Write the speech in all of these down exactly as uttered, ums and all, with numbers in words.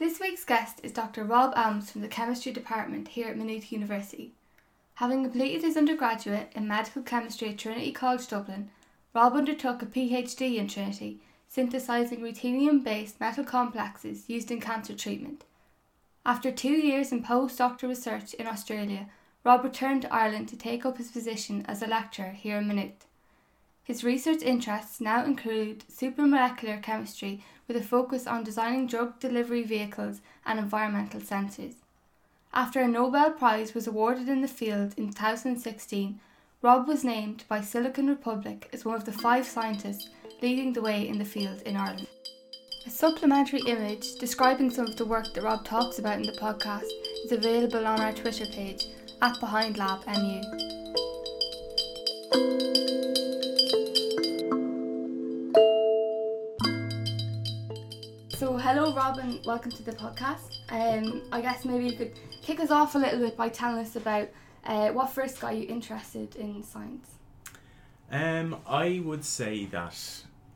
This week's guest is Doctor Rob Elmes from the Chemistry Department here at Maynooth University. Having completed his undergraduate in medical chemistry at Trinity College Dublin, Rob undertook a PhD in Trinity, synthesising ruthenium-based metal complexes used in cancer treatment. After two years in postdoctoral research in Australia, Rob returned to Ireland to take up his position as a lecturer here in Maynooth. His research interests now include supramolecular chemistry with a focus on designing drug delivery vehicles and environmental sensors. After a Nobel Prize was awarded in the field in two thousand sixteen, Rob was named by Silicon Republic as one of the five scientists leading the way in the field in Ireland. A supplementary image describing some of the work that Rob talks about in the podcast is available on our Twitter page at BehindLabMU. Hello Rob and welcome to the podcast. Um, I guess maybe you could kick us off a little bit by telling us about uh, what first got you interested in science. Um, I would say that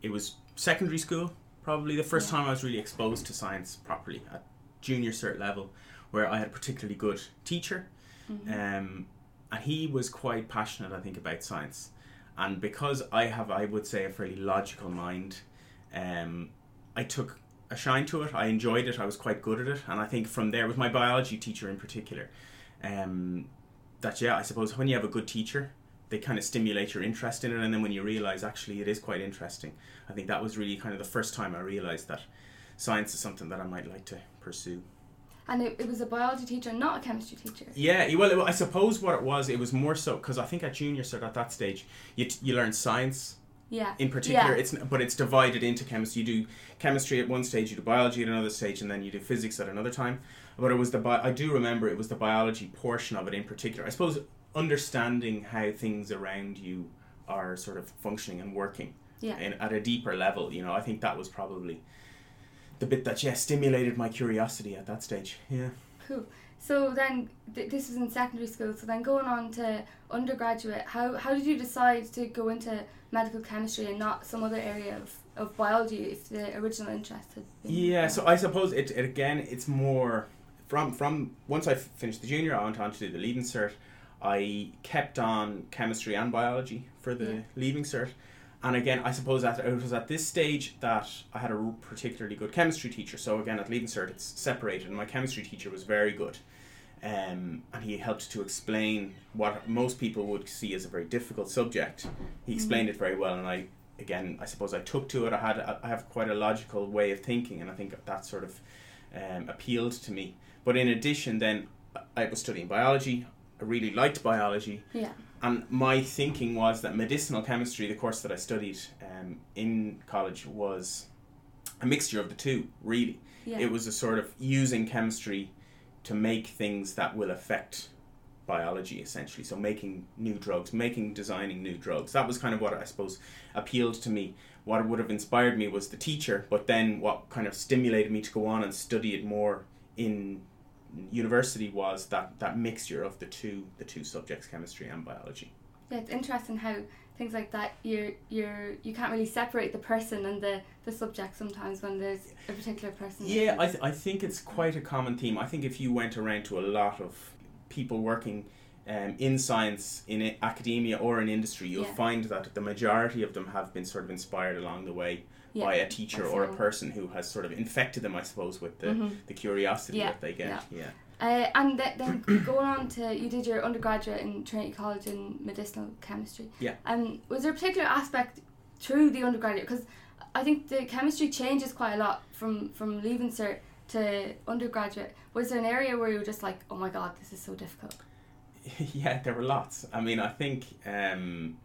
it was secondary school, probably the first yeah. time I was really exposed to science properly at junior cert level, where I had a particularly good teacher, mm-hmm. um, and he was quite passionate, I think, about science. And because I have, I would say, a fairly logical mind, um, I took a shine to it. I enjoyed it. I was quite good at it, and I think from there, with my biology teacher in particular, um, that yeah, I suppose when you have a good teacher, they kind of stimulate your interest in it, and then when you realise actually it is quite interesting, I think that was really kind of the first time I realised that science is something that I might like to pursue. And it, it was a biology teacher, not a chemistry teacher. Yeah, well, it, I suppose what it was, it was more so because I think at junior cert at that stage, you t- you learn science. Yeah. In particular, yeah. it's but it's divided into chemistry. You do chemistry at one stage, you do biology at another stage, and then you do physics at another time. But it was the bi- I do remember it was the biology portion of it in particular. I suppose understanding how things around you are sort of functioning and working, yeah. in, at a deeper level. You know, I think that was probably the bit that yeah stimulated my curiosity at that stage. Yeah. Cool. So then, th- this was in secondary school, so then going on to undergraduate, how, how did you decide to go into medical chemistry and not some other area of, of biology if the original interest had been? Yeah, there? So I suppose, it, it again, it's more, from from once I f- finished the junior, I went on to do the leaving cert. I kept on chemistry and biology for the yeah. leaving cert. And again, I suppose at, it was at this stage that I had a particularly good chemistry teacher. So again, at Leaving Cert, it's separated. And my chemistry teacher was very good. Um, and he helped to explain what most people would see as a very difficult subject. He explained mm-hmm. it very well. And I, again, I suppose I took to it. I had I have quite a logical way of thinking. And I think that sort of um, appealed to me. But in addition, then, I was studying biology. I really liked biology. Yeah. And my thinking was that medicinal chemistry, the course that I studied um, in college, was a mixture of the two, really. Yeah. It was a sort of using chemistry to make things that will affect biology, essentially. So making new drugs, making, designing new drugs. That was kind of what, I suppose, appealed to me. What would have inspired me was the teacher, but then what kind of stimulated me to go on and study it more in university was that, that mixture of the two the two subjects, chemistry and biology. Yeah, it's interesting how things like that you're you're you can't really separate the person and the, the subject sometimes when there's a particular person. Yeah, I th- I think it's quite a common theme. I think if you went around to a lot of people working um, in science, in it, academia or in industry, you'll yeah. find that the majority of them have been sort of inspired along the way Yeah, by a teacher or a person who has sort of infected them, I suppose, with the, mm-hmm. the curiosity yeah, that they get. Yeah. yeah. Uh, and th- then going on to, you did your undergraduate in Trinity College in medicinal chemistry. Yeah. Um, was there a particular aspect through the undergraduate? Because I think the chemistry changes quite a lot from, from leaving cert to undergraduate. Was there an area where you were just like, oh my God, this is so difficult? Yeah, there were lots. I mean, I think, um,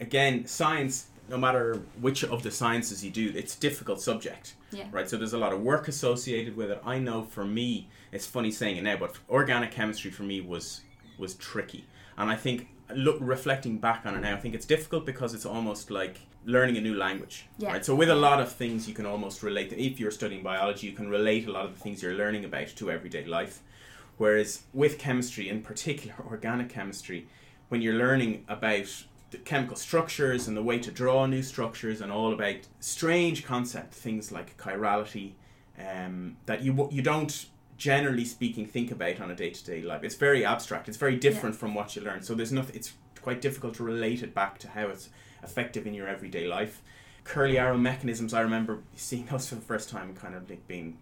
again, science, no matter which of the sciences you do, it's a difficult subject, yeah. right? So there's a lot of work associated with it. I know for me, it's funny saying it now, but organic chemistry for me was was tricky. And I think, look, reflecting back on it now, I think it's difficult because it's almost like learning a new language, yeah. right? So with a lot of things, you can almost relate to, if you're studying biology, you can relate a lot of the things you're learning about to everyday life. Whereas with chemistry, in particular organic chemistry, when you're learning about the chemical structures and the way to draw new structures and all about strange concepts, things like chirality, um, that you you don't, generally speaking, think about on a day-to-day life. It's very abstract. It's very different yeah. from what you learn. So there's nothing, it's quite difficult to relate it back to how it's effective in your everyday life. Curly arrow mechanisms, I remember seeing those for the first time and kind of like being,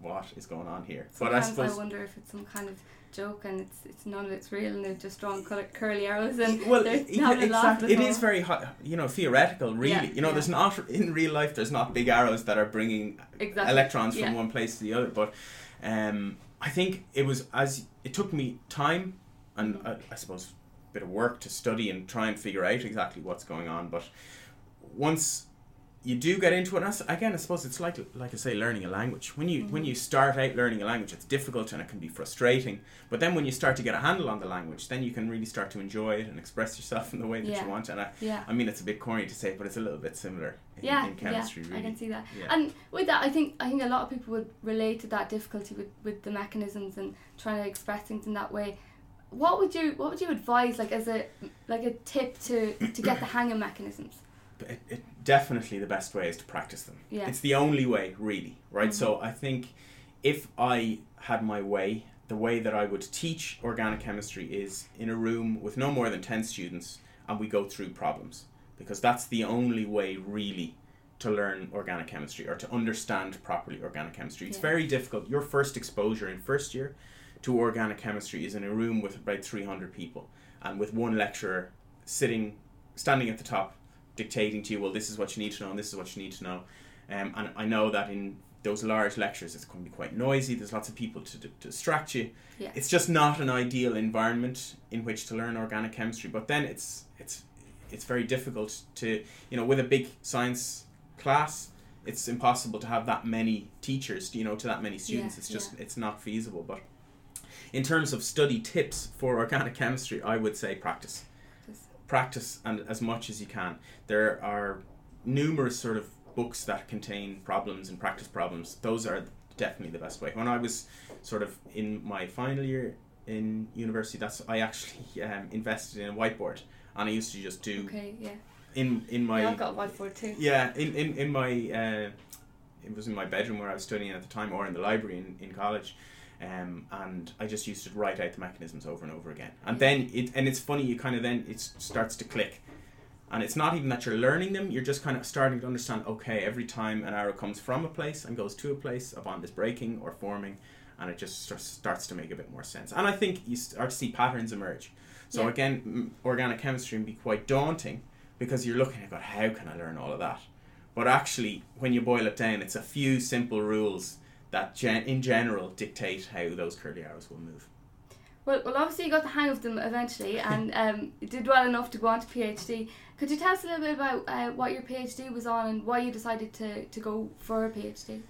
what is going on here? Sometimes but I suppose I wonder if it's some kind of joke and it's it's none of it's real and they've just drawn color, curly arrows and well, they're yeah, having a laugh. It is very, you know, theoretical really. Yeah, you know, yeah. there's not, in real life, there's not big arrows that are bringing exactly. electrons from yeah. one place to the other. But um, I think it was, as it took me time and uh, I suppose a bit of work to study and try and figure out exactly what's going on. But once you do get into it, and again, I suppose it's like, like I say, learning a language. When you mm-hmm. when you start out learning a language, it's difficult and it can be frustrating. But then when you start to get a handle on the language, then you can really start to enjoy it and express yourself in the way that yeah. you want. And I, yeah. I mean, it's a bit corny to say it, but it's a little bit similar in, yeah, in chemistry. Yeah, really. I can see that. Yeah. And with that, I think I think a lot of people would relate to that difficulty with, with the mechanisms and trying to express things in that way. What would you What would you advise, like as a like a tip to, to get the hang of mechanisms? It, it, definitely the best way is to practice them. Yeah. It's the only way, really, right? Mm-hmm. So I think if I had my way, the way that I would teach organic chemistry is in a room with no more than ten students, and we go through problems, because that's the only way, really, to learn organic chemistry or to understand properly organic chemistry. It's yeah. very difficult. Your first exposure in first year to organic chemistry is in a room with about three hundred people, and with one lecturer sitting, standing at the top, dictating to you, well, this is what you need to know and this is what you need to know. Um, and I know that in those large lectures it's going to be quite noisy, there's lots of people to, d- to distract you. Yeah. It's just not an ideal environment in which to learn organic chemistry. But then it's it's it's very difficult to, you know, with a big science class, it's impossible to have that many teachers, you know, to that many students. Yeah, it's just, yeah. it's not feasible. But in terms of study tips for organic chemistry, I would say practice. Practice and as much as you can. There are numerous sort of books that contain problems and practice problems. Those are definitely the best way. When I was sort of in my final year in university, that's I actually um, invested in a whiteboard, and I used to just do. Okay. Yeah. In in my. Yeah, I've got a whiteboard too. Yeah, in in in my uh, it was in my bedroom where I was studying at the time, or in the library in, in college. Um, and I just used to write out the mechanisms over and over again. And yeah. then, it and it's funny, you kind of then, it starts to click. And it's not even that you're learning them, you're just kind of starting to understand, okay, every time an arrow comes from a place and goes to a place, a bond is breaking or forming, and it just starts to make a bit more sense. And I think you start to see patterns emerge. So yeah. again, organic chemistry can be quite daunting, because you're looking at, God, how can I learn all of that? But actually, when you boil it down, it's a few simple rules that gen- in general dictate how those curly arrows will move. Well, well, obviously you got the hang of them eventually and um, did well enough to go on to PhD. Could you tell us a little bit about uh, what your PhD was on and why you decided to, to go for a PhD?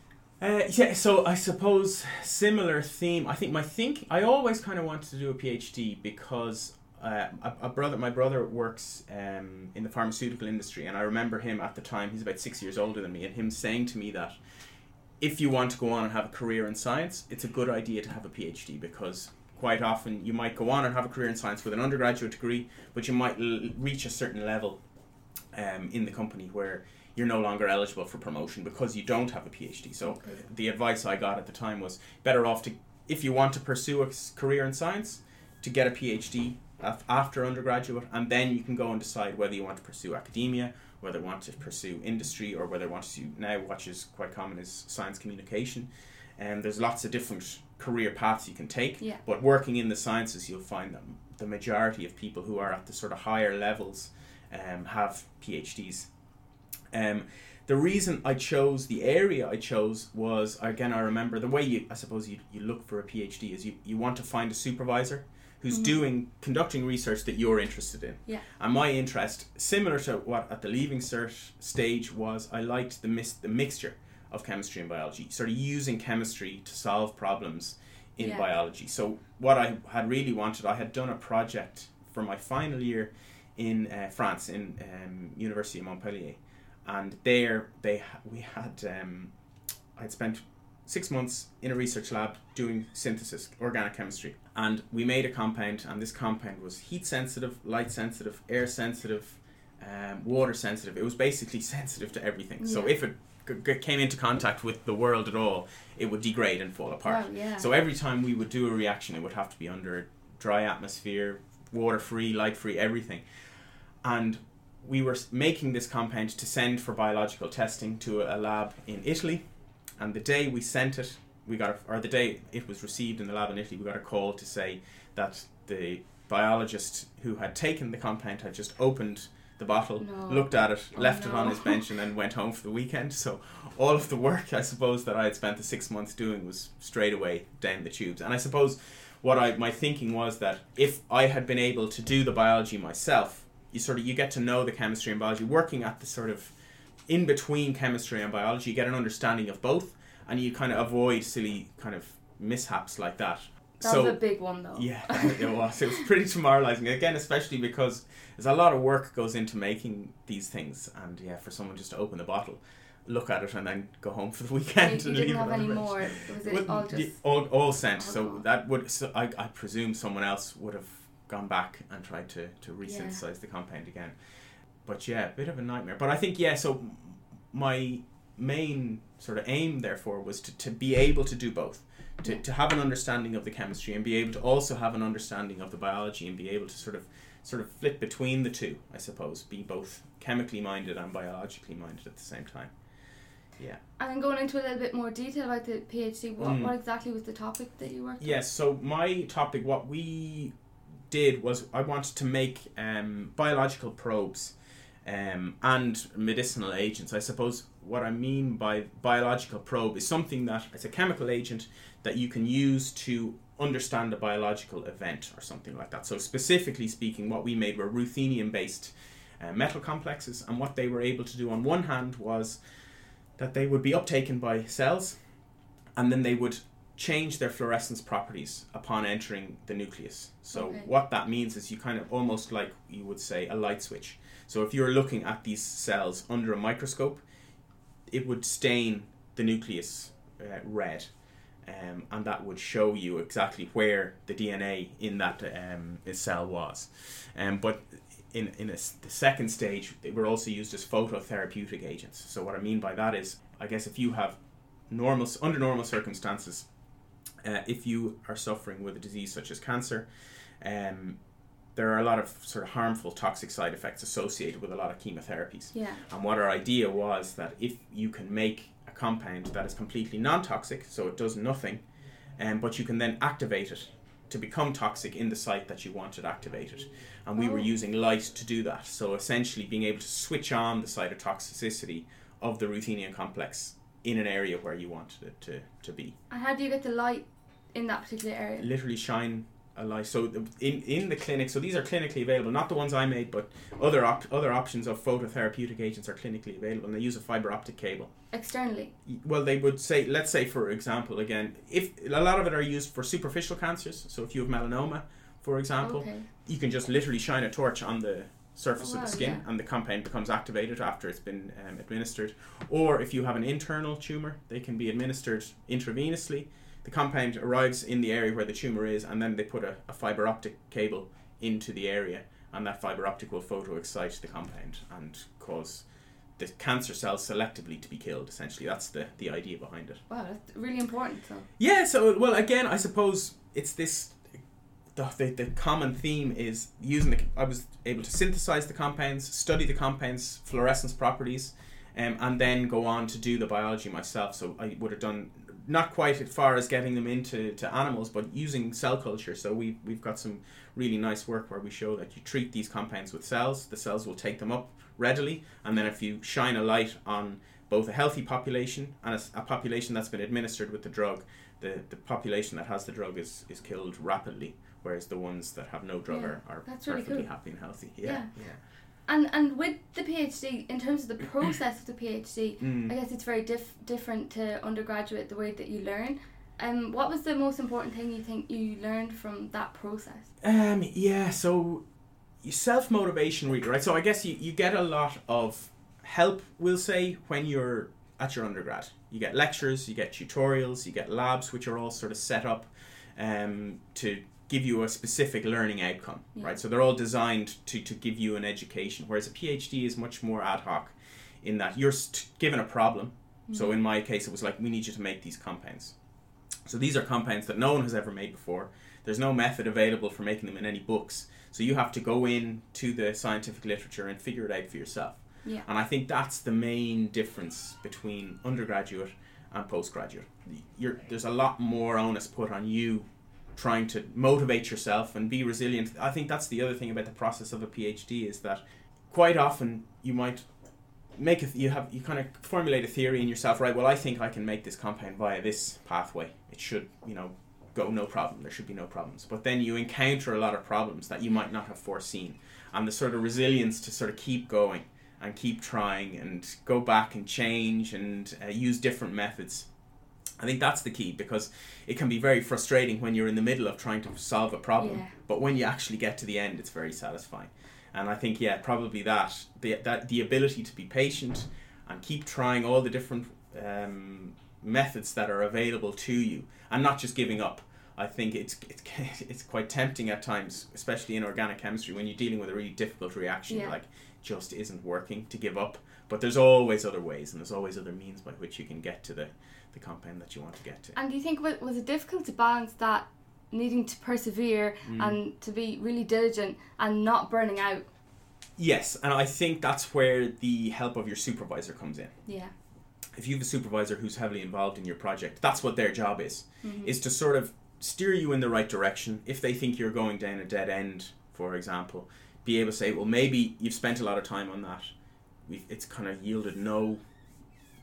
Uh, yeah, so I suppose similar theme. I think my think I always kind of wanted to do a PhD because uh, a, a brother, my brother works um, in the pharmaceutical industry, and I remember him at the time, he's about six years older than me, and him saying to me that if you want to go on and have a career in science, it's a good idea to have a PhD, because quite often you might go on and have a career in science with an undergraduate degree, but you might l- reach a certain level um, in the company where you're no longer eligible for promotion because you don't have a PhD. So okay. the advice I got at the time was better off to, if you want to pursue a career in science, to get a PhD af- after undergraduate, and then you can go and decide whether you want to pursue academia, whether I want to pursue industry, or whether I want to now, which is quite common, is science communication. And um, there's lots of different career paths you can take, yeah. but working in the sciences, you'll find that the majority of people who are at the sort of higher levels um, have PhDs. Um, the reason I chose the area I chose was, again, I remember the way you, I suppose you, you look for a PhD is you, you want to find a supervisor who's mm-hmm. doing, conducting research that you're interested in. Yeah. And my interest, similar to what at the Leaving Cert stage was, I liked the mis- the mixture of chemistry and biology, sort of using chemistry to solve problems in yeah. biology. So what I had really wanted, I had done a project for my final year in uh, France, in um, University of Montpellier. And there they ha- we had, um, I'd spent six months in a research lab doing synthesis, organic chemistry. And we made a compound, and this compound was heat sensitive, light sensitive, air sensitive, um, water sensitive. It was basically sensitive to everything. Yeah. So if it g- came into contact with the world at all, it would degrade and fall apart. Wow, yeah. So every time we would do a reaction, it would have to be under dry atmosphere, water-free, light-free, everything. And we were making this compound to send for biological testing to a lab in Italy. And the day we sent it, we got, a, or the day it was received in the lab in Italy, we got a call to say that the biologist who had taken the compound had just opened the bottle, no. looked at it, oh, left no. it on his bench, and then went home for the weekend. So all of the work, I suppose, that I had spent the six months doing was straight away down the tubes. And I suppose what I my thinking was that if I had been able to do the biology myself, you sort of you get to know the chemistry and biology, working at the sort of in between chemistry and biology, you get an understanding of both, and you kind of avoid silly kind of mishaps like that. That so, was a big one, though. Yeah, it was. It was pretty demoralizing. Again, especially because there's a lot of work goes into making these things, and yeah, for someone just to open the bottle, look at it, and then go home for the weekend. You, you and didn't have any bench. More. Was it well, all just all, all sent? Oh, so God. that would. So I, I presume someone else would have gone back and tried to to resynthesize yeah. the compound again. But yeah, a bit of a nightmare. But I think yeah. So my main sort of aim, therefore, was to, to be able to do both. To, to have an understanding of the chemistry and be able to also have an understanding of the biology and be able to sort of sort of flip between the two, I suppose, be both chemically minded and biologically minded at the same time. Yeah. And then going into a little bit more detail about the PhD, what, mm. what exactly was the topic that you worked on? Yes, so my topic, what we did was I wanted to make um, biological probes um, and medicinal agents. I suppose what I mean by biological probe is something that it's a chemical agent that you can use to understand a biological event or something like that. So specifically speaking, what we made were ruthenium-based uh, metal complexes, and what they were able to do on one hand was that they would be uptaken by cells, and then they would change their fluorescence properties upon entering the nucleus. So okay. what that means is you kind of almost like you would say a light switch. So if you're looking at these cells under a microscope, it would stain the nucleus uh, red. Um, and that would show you exactly where the D N A in that um, cell was. Um, but in in a, the second stage, they were also used as phototherapeutic agents. So what I mean by that is, I guess if you have normal under normal circumstances, uh, if you are suffering with a disease such as cancer, um, there are a lot of sort of harmful toxic side effects associated with a lot of chemotherapies. Yeah. And what our idea was that if you can make compound that is completely non-toxic, so it does nothing, um, but you can then activate it to become toxic in the site that you want it activated. And we oh. were using light to do that. So essentially being able to switch on the cytotoxicity of the ruthenium complex in an area where you wanted it to, to be. And how do you get the light in that particular area? Literally shine a light. So in, in the clinic, so these are clinically available, not the ones I made, but other op- other options of phototherapeutic agents are clinically available, and they use a fibre optic cable. Externally? Well, they would say, let's say for example, again, if a lot of it are used for superficial cancers, so if you have melanoma, for example, okay. you can just literally shine a torch on the surface oh, wow, of the skin yeah. and the compound becomes activated after it's been um, administered. Or if you have an internal tumour, they can be administered intravenously. The compound arrives in the area where the tumour is, and then they put a, a fibre optic cable into the area, and that fibre optic will photo-excite the compound and cause the cancer cells selectively to be killed, essentially. That's the, the idea behind it. Wow, that's really important. So. Yeah, so, well, again, I suppose it's this... The, the, the common theme is using the... I was able to synthesise the compounds, study the compounds' fluorescence properties, um, and then go on to do the biology myself. So I would have done... Not quite as far as getting them into to animals, but using cell culture. So we, we've got some really nice work where we show that you treat these compounds with cells. The cells will take them up readily. And then if you shine a light on both a healthy population and a, a population that's been administered with the drug, the, the population that has the drug is, is killed rapidly, whereas the ones that have no drug yeah, are, are perfectly really cool. happy and healthy. Yeah, yeah. yeah. And and with the PhD, in terms of the process of the PhD, mm. I guess it's very diff- different to undergraduate, the way that you learn. Um, what was the most important thing you think you learned from that process? Um, yeah, so self-motivation really, right? So I guess you, you get a lot of help, we'll say, when you're at your undergrad. You get lectures, you get tutorials, you get labs, which are all sort of set up um, to... give you a specific learning outcome, yeah. right? So they're all designed to, to give you an education, whereas a PhD is much more ad hoc in that you're st- given a problem Mm-hmm. So in my case, it was like, we need you to make these compounds. So these are compounds that no one has ever made before. There's no method available for making them in any books. So you have to go in to the scientific literature and figure it out for yourself. Yeah. And I think that's the main difference between undergraduate and postgraduate. You're, there's a lot more onus put on you trying to motivate yourself and be resilient. I think that's the other thing about the process of a PhD, is that quite often you might make a, you have you kind of formulate a theory in yourself, right? Well, I think I can make this compound via this pathway. It should, you know, go no problem. There should be no problems. But then you encounter a lot of problems that you might not have foreseen, and the sort of resilience to sort of keep going and keep trying and go back and change and uh, use different methods. I think that's the key, because it can be very frustrating when you're in the middle of trying to solve a problem. Yeah. But when you actually get to the end, it's very satisfying. And I think, yeah, probably that, the, that, the ability to be patient and keep trying all the different um, methods that are available to you, and not just giving up. I think it's, it's it's quite tempting at times, especially in organic chemistry, when you're dealing with a really difficult reaction, yeah. you're like, just isn't working, to give up. But there's always other ways, and there's always other means by which you can get to the, the compound that you want to get to. And do you think, was it difficult to balance that needing to persevere mm. and to be really diligent and not burning out? Yes, and I think that's where the help of your supervisor comes in. Yeah. If you have a supervisor who's heavily involved in your project, that's what their job is, mm-hmm. is to sort of steer you in the right direction. If they think you're going down a dead end, for example, be able to say, well, maybe you've spent a lot of time on that. We've, it's kind of yielded no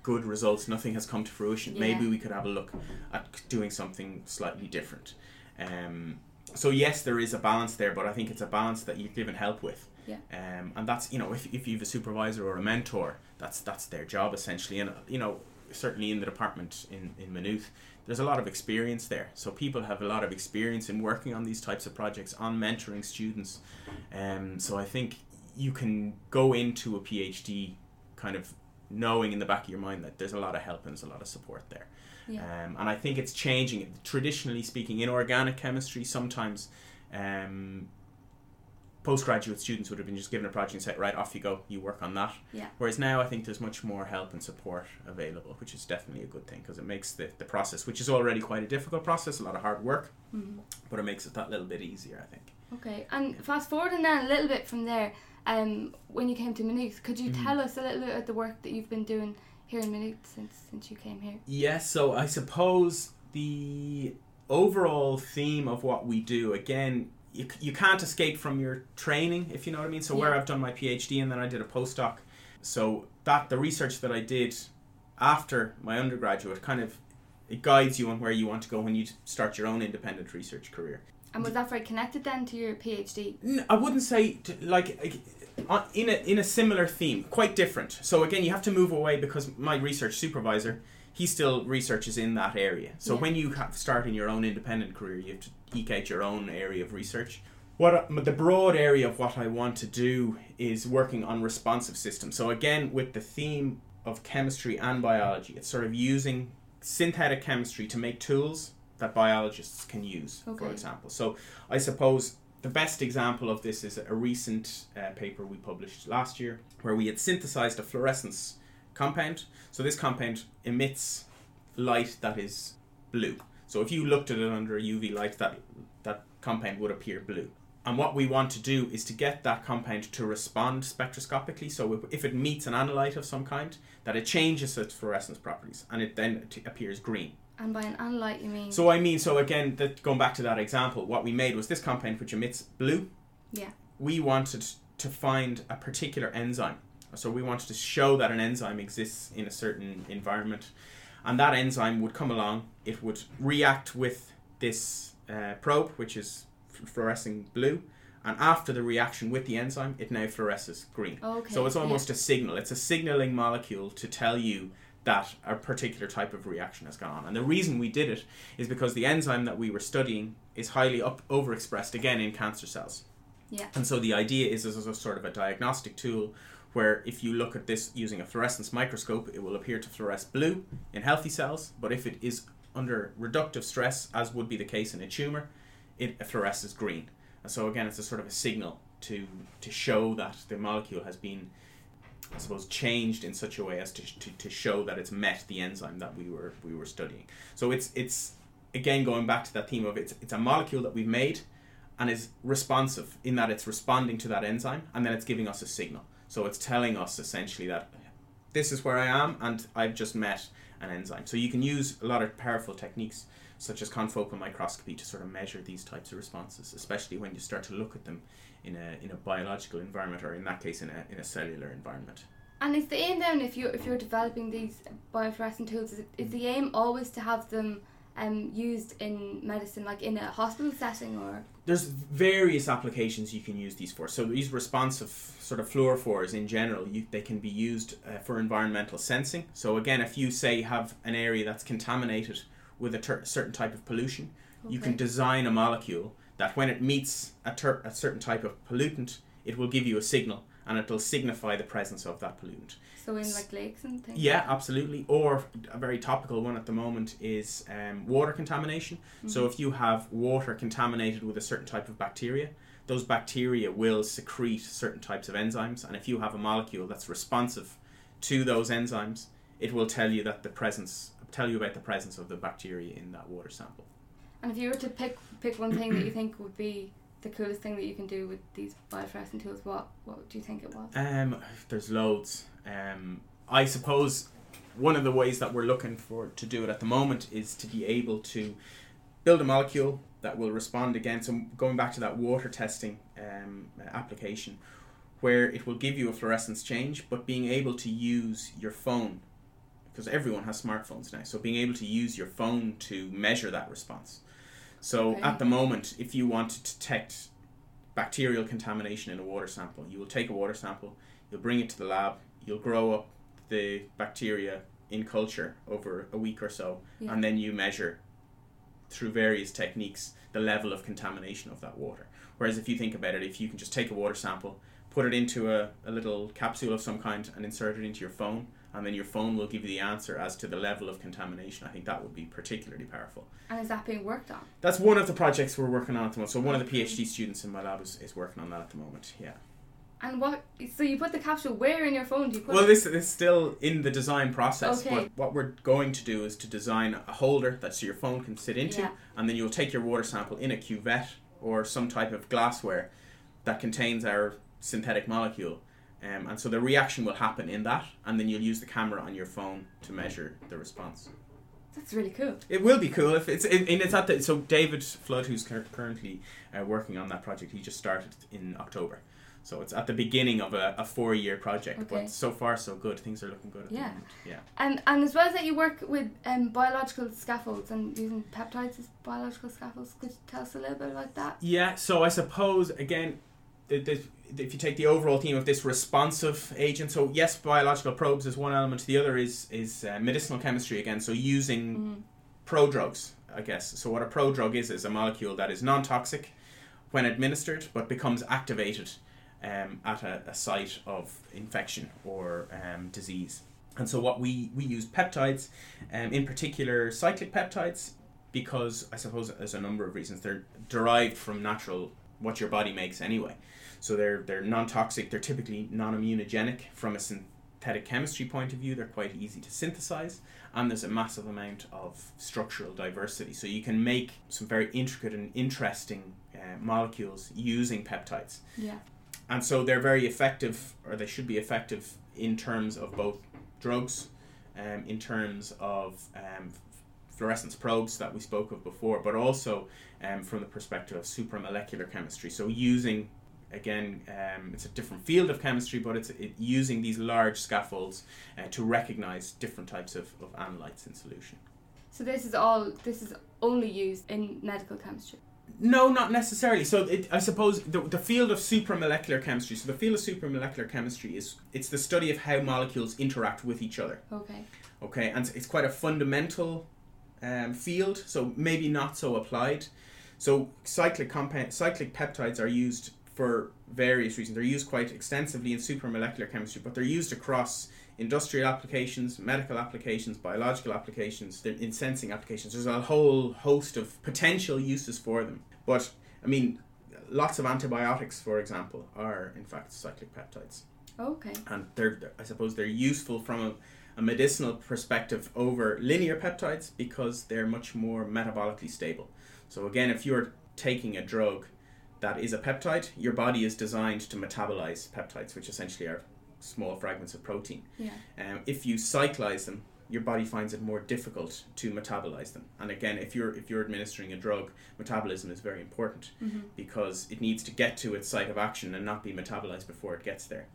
good results. Nothing has come to fruition. Yeah. Maybe we could have a look at doing something slightly different. Um, so yes, there is a balance there, but I think it's a balance that you're given help with. Yeah. Um, and that's, you know, if if you have a supervisor or a mentor, that's that's their job essentially. And, you know, certainly in the department in, in Maynooth, there's a lot of experience there. So people have a lot of experience in working on these types of projects, on mentoring students. Um, so I think you can go into a PhD kind of knowing in the back of your mind that there's a lot of help and there's a lot of support there. Yeah. Um, and I think it's changing. Traditionally speaking, in organic chemistry, sometimes um, postgraduate students would have been just given a project and said, right, off you go, you work on that. Yeah. Whereas now I think there's much more help and support available, which is definitely a good thing, because it makes the, the process, which is already quite a difficult process, a lot of hard work, mm-hmm. but it makes it that little bit easier, I think. Okay, and yeah. fast forwarding then a little bit from there, um, when you came to Maynooth, could you mm-hmm. tell us a little bit about the work that you've been doing here in Maynooth since, since you came here? Yes, yeah, so I suppose the overall theme of what we do, again, You, you can't escape from your training, if you know what I mean. So yeah. where I've done my PhD and then I did a postdoc. So that the research that I did after my undergraduate kind of, it guides you on where you want to go when you start your own independent research career. And was that very connected then to your PhD? No, I wouldn't say to, like in a in a similar theme, quite different. So again, you have to move away, because my research supervisor, he still researches in that area. So yeah. when you have start in your own independent career, you have to eke out your own area of research. What the broad area of what I want to do is working on responsive systems. So again, with the theme of chemistry and biology, it's sort of using synthetic chemistry to make tools that biologists can use, okay. for example. So I suppose the best example of this is a recent uh, paper we published last year, where we had synthesized a fluorescence compound. So this compound emits light that is blue. So if you looked at it under a U V light, that that compound would appear blue. And what we want to do is to get that compound to respond spectroscopically. So if it meets an analyte of some kind, that it changes its fluorescence properties and it then t- appears green. And by an analyte you mean? So I mean, so again, that going back to that example, what we made was this compound which emits blue. Yeah. We wanted to find a particular enzyme. So we wanted to show that an enzyme exists in a certain environment. And that enzyme would come along, it would react with this uh, probe, which is fluorescing blue, and after the reaction with the enzyme, it now fluoresces green. Okay. So it's almost yeah. a signal. It's a signaling molecule to tell you that a particular type of reaction has gone on. And the reason we did it is because the enzyme that we were studying is highly up, overexpressed, again, in cancer cells. Yeah. And so the idea is, as a sort of a diagnostic tool, where if you look at this using a fluorescence microscope, it will appear to fluoresce blue in healthy cells, but if it is under reductive stress, as would be the case in a tumour, it fluoresces green. And so again, it's a sort of a signal to to show that the molecule has been I suppose, changed in such a way as to, to, to show that it's met the enzyme that we were we were studying. So it's it's again going back to that theme of it's it's a molecule that we've made and is responsive in that it's responding to that enzyme, and then it's giving us a signal. So it's telling us essentially that this is where I am and I've just met an enzyme. So you can use a lot of powerful techniques such as confocal microscopy to sort of measure these types of responses, especially when you start to look at them in a in a biological environment, or in that case in a in a cellular environment. And is the aim then, if you're, if you're developing these biofluorescent tools, is, it, is the aim always to have them um, used in medicine, like in a hospital setting? Or there's various applications you can use these for. So these responsive sort of fluorophores in general, you, they can be used uh, for environmental sensing. So again, if you say have an area that's contaminated with a ter- certain type of pollution, okay, you can design a molecule that when it meets a, ter- a certain type of pollutant, it will give you a signal, and it'll signify the presence of that pollutant. So in like lakes and things? Yeah, absolutely. Or a very topical one at the moment is um, water contamination. Mm-hmm. So if you have water contaminated with a certain type of bacteria, those bacteria will secrete certain types of enzymes. And if you have a molecule that's responsive to those enzymes, it will tell you that the presence, tell you about the presence of the bacteria in that water sample. And if you were to pick pick one thing that you think would be the coolest thing that you can do with these biofluorescent tools, what what do you think it was? Um, there's loads. Um, I suppose one of the ways that we're looking for to do it at the moment is to be able to build a molecule that will respond again. So going back to that water testing um, application, where it will give you a fluorescence change, but being able to use your phone, because everyone has smartphones now, so being able to use your phone to measure that response. So okay, at the moment, if you want to detect bacterial contamination in a water sample, you will take a water sample, you'll bring it to the lab, you'll grow up the bacteria in culture over a week or so, yeah, and then you measure through various techniques the level of contamination of that water. Whereas if you think about it, if you can just take a water sample, put it into a, a little capsule of some kind and insert it into your phone, and then your phone will give you the answer as to the level of contamination. I think that would be particularly powerful. And is that being worked on? That's one of the projects we're working on at the moment. So one of the PhD students in my lab is, is working on that at the moment, yeah. And what, so you put the capsule where in your phone do you put well, it? Well, this is still in the design process. Okay. But what we're going to do is to design a holder that so your phone can sit into, yeah, and then you'll take your water sample in a cuvette or some type of glassware that contains our synthetic molecule. Um, and so the reaction will happen in that, and then you'll use the camera on your phone to measure the response. That's really cool. It will be cool if it's it, and it's at the, so David Flood, who's currently uh, working on that project, he just started in October, so it's at the beginning of a, a four-year project. Okay. But so far so good. Things are looking good at yeah. the moment. Yeah. Um, and as well as that, you work with um, biological scaffolds and using peptides as biological scaffolds. Could you tell us a little bit about that? Yeah. So I suppose again, the, the, if you take the overall theme of this responsive agent, so yes, biological probes is one element. The other is is uh, medicinal chemistry again. So using mm-hmm. prodrugs, I guess. So what a prodrug is is a molecule that is non-toxic when administered, but becomes activated um, at a, a site of infection or um, disease. And so what we we use peptides, um, in particular cyclic peptides, because I suppose there's a number of reasons. They're derived from natural, what your body makes anyway. So they're they're non-toxic, they're typically non-immunogenic. From a synthetic chemistry point of view, they're quite easy to synthesize, and there's a massive amount of structural diversity. So you can make some very intricate and interesting uh, molecules using peptides. Yeah. And so they're very effective, or they should be effective, in terms of both drugs, um, in terms of um, fluorescence probes that we spoke of before, but also um, from the perspective of supramolecular chemistry. So using, again, um, it's a different field of chemistry, but it's it, using these large scaffolds uh, to recognize different types of, of analytes in solution. So this is all, this is only used in medical chemistry? No, not necessarily. So it, I suppose the, the field of supramolecular chemistry, so the field of supramolecular chemistry is, it's the study of how molecules interact with each other. Okay. Okay, and it's quite a fundamental Um, field, so maybe not so applied. So cyclic compound, cyclic peptides are used for various reasons. They're used quite extensively in supramolecular chemistry, but they're used across industrial applications, medical applications, biological applications, in sensing applications. There's a whole host of potential uses for them. But I mean, lots of antibiotics, for example, are in fact cyclic peptides. Okay. And they're, I suppose they're useful from a, a medicinal perspective over linear peptides because they're much more metabolically stable. So again, if you're taking a drug that is a peptide, your body is designed to metabolize peptides, which essentially are small fragments of protein. Yeah. Um, if you cyclize them, your body finds it more difficult to metabolize them. And again, if you're if you're administering a drug, metabolism is very important mm-hmm. because it needs to get to its site of action and not be metabolized before it gets there.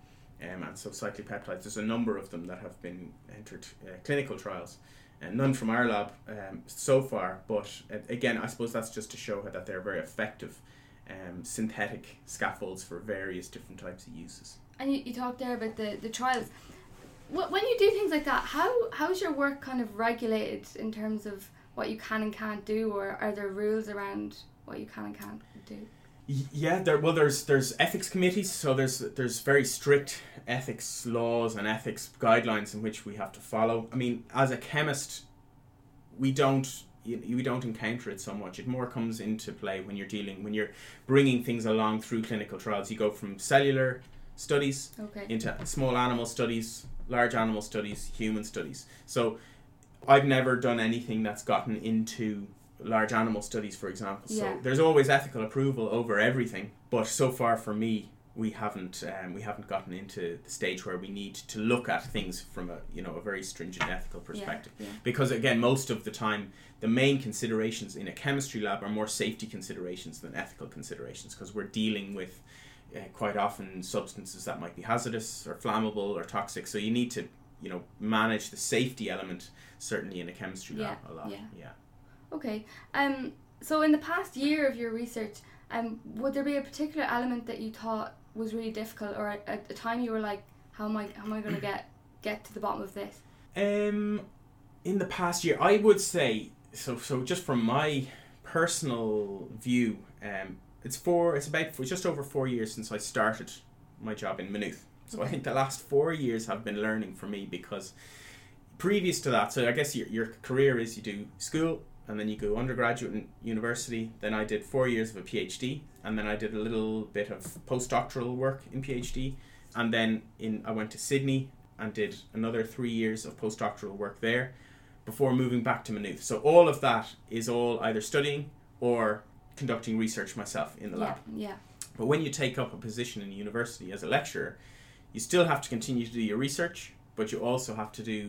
Um, and so cyclopeptides, there's a number of them that have been entered uh, clinical trials, and none from our lab um, so far. But uh, again, I suppose that's just to show how that they're very effective um, synthetic scaffolds for various different types of uses. And you, you talked there about the, the trials. When you do things like that, how how is your work kind of regulated in terms of what you can and can't do, or are there rules around what you can and can't do? Yeah, there. Well, there's there's ethics committees, so there's there's very strict ethics laws and ethics guidelines in which we have to follow. I mean, as a chemist, we don't we don't encounter it so much. It more comes into play when you're dealing when you're bringing things along through clinical trials. You go from cellular studies okay. into small animal studies, large animal studies, human studies. So I've never done anything that's gotten into large animal studies, for example. Yeah. So there's always ethical approval over everything, but so far for me, we haven't um, we haven't gotten into the stage where we need to look at things from a you know a very stringent ethical perspective. Yeah, yeah. Because again, most of the time, the main considerations in a chemistry lab are more safety considerations than ethical considerations, because we're dealing with Uh, quite often substances that might be hazardous or flammable or toxic, so you need to you know manage the safety element, certainly in a chemistry lab yeah, a lot. Yeah. yeah. Okay. Um. So in the past year of your research, um, would there be a particular element that you thought was really difficult, or at a time you were like, how am I how am I going to get get to the bottom of this? Um, in the past year, I would say so. So just from my personal view, um. It's four. It's about four, just over four years since I started my job in Maynooth. So okay. I think the last four years have been learning for me, because previous to that, so I guess your your career is you do school and then you go undergraduate and university. Then I did four years of a PhD, and then I did a little bit of postdoctoral work in PhD, and then in I went to Sydney and did another three years of postdoctoral work there, before moving back to Maynooth. So all of that is all either studying or conducting research myself in the yeah, lab. Yeah. But when you take up a position in university as a lecturer, you still have to continue to do your research, but you also have to do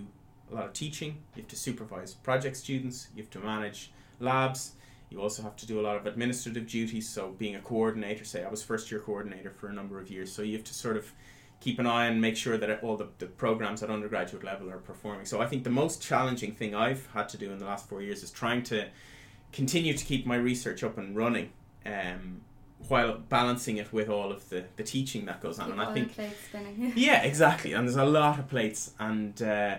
a lot of teaching. You have to supervise project students, you have to manage labs, you also have to do a lot of administrative duties. So being a coordinator, say I was first year coordinator for a number of years, so you have to sort of keep an eye and make sure that all the, the programs at undergraduate level are performing. So I think the most challenging thing I've had to do in the last four years is trying to continue to keep my research up and running, um, while balancing it with all of the, the teaching that goes on. Keep and I think yeah, exactly. And there's a lot of plates, and uh,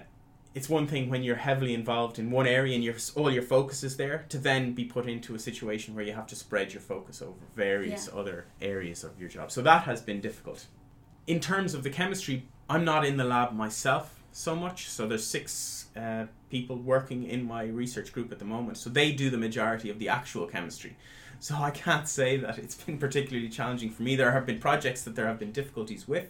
it's one thing when you're heavily involved in one area and your all your focus is there, to then be put into a situation where you have to spread your focus over various yeah. other areas of your job. So that has been difficult. In terms of the chemistry, I'm not in the lab myself so much. So there's six uh, people working in my research group at the moment. So they do the majority of the actual chemistry. So I can't say that it's been particularly challenging for me. There have been projects that there have been difficulties with,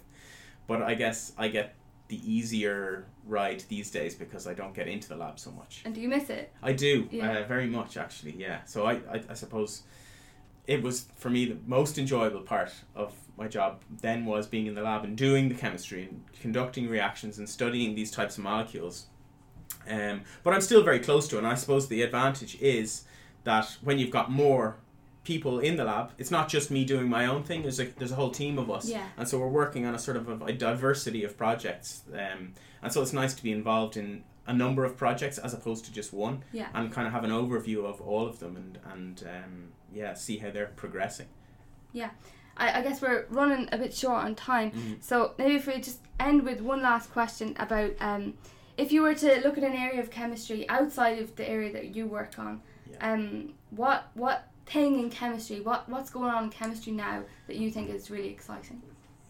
but I guess I get the easier ride these days because I don't get into the lab so much. And do you miss it? I do, yeah. uh, very much actually, yeah. So I, I, I suppose it was, for me, the most enjoyable part of my job then was being in the lab and doing the chemistry and conducting reactions and studying these types of molecules. Um, but I'm still very close to it, and I suppose the advantage is that when you've got more people in the lab, it's not just me doing my own thing, there's a, there's a whole team of us. Yeah. And so we're working on a sort of a diversity of projects. Um, and so it's nice to be involved in a number of projects as opposed to just one, yeah. and kind of have an overview of all of them and, and um, yeah, see how they're progressing. Yeah. I guess we're running a bit short on time, mm-hmm. so maybe if we just end with one last question about um, if you were to look at an area of chemistry outside of the area that you work on, yeah. um, what what thing in chemistry, what what's going on in chemistry now that you think is really exciting?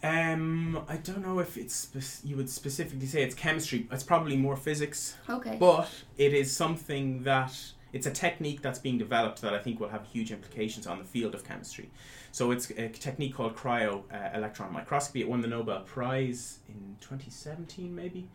Um, I don't know if it's spe- you would specifically say it's chemistry. It's probably more physics. Okay. But it is something that It's a technique that's being developed that I think will have huge implications on the field of chemistry. So it's a technique called cryo-electron microscopy. It won the Nobel Prize in twenty seventeen, maybe.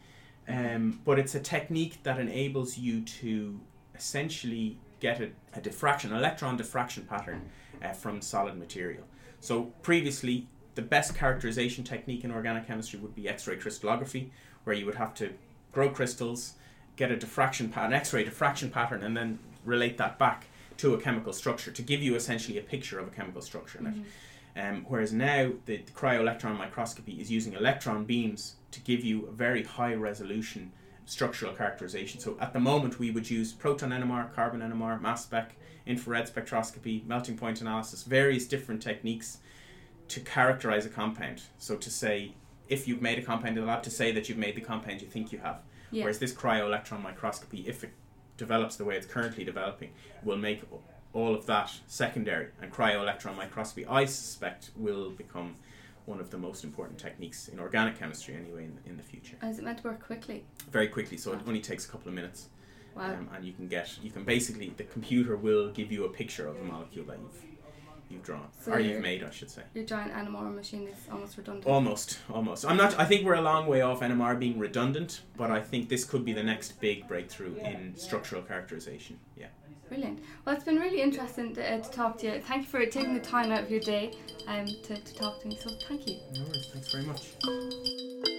Um, but it's a technique that enables you to essentially get a, a diffraction, electron diffraction pattern uh, from solid material. So previously, the best characterization technique in organic chemistry would be X-ray crystallography, where you would have to grow crystals, get a diffraction pa- an X-ray diffraction pattern, and then relate that back to a chemical structure to give you essentially a picture of a chemical structure in mm-hmm. it. Um, whereas now the, the cryo-electron microscopy is using electron beams to give you a very high resolution structural characterization. So at the moment we would use proton N M R, carbon N M R, mass spec, infrared spectroscopy, melting point analysis, various different techniques to characterize a compound. So to say, if you've made a compound in the lab, to say that you've made the compound you think you have. Yeah. Whereas this cryo-electron microscopy, if it develops the way it's currently developing, will make all of that secondary. And cryo-electron microscopy, I suspect, will become one of the most important techniques in organic chemistry anyway in, in the future. And is it meant to work quickly? Very quickly, so it only takes a couple of minutes. Wow. Um, and you can get, you can basically, the computer will give you a picture of a molecule that you've you've drawn, so or you've made, I should say. Your giant N M R machine is almost redundant. Almost, almost. I'm not, I think we're a long way off N M R being redundant, but I think this could be the next big breakthrough yeah. in structural characterization, yeah. Brilliant. Well, it's been really interesting to, uh, to talk to you. Thank you for taking the time out of your day um, to, to talk to me, so thank you. No worries, thanks very much.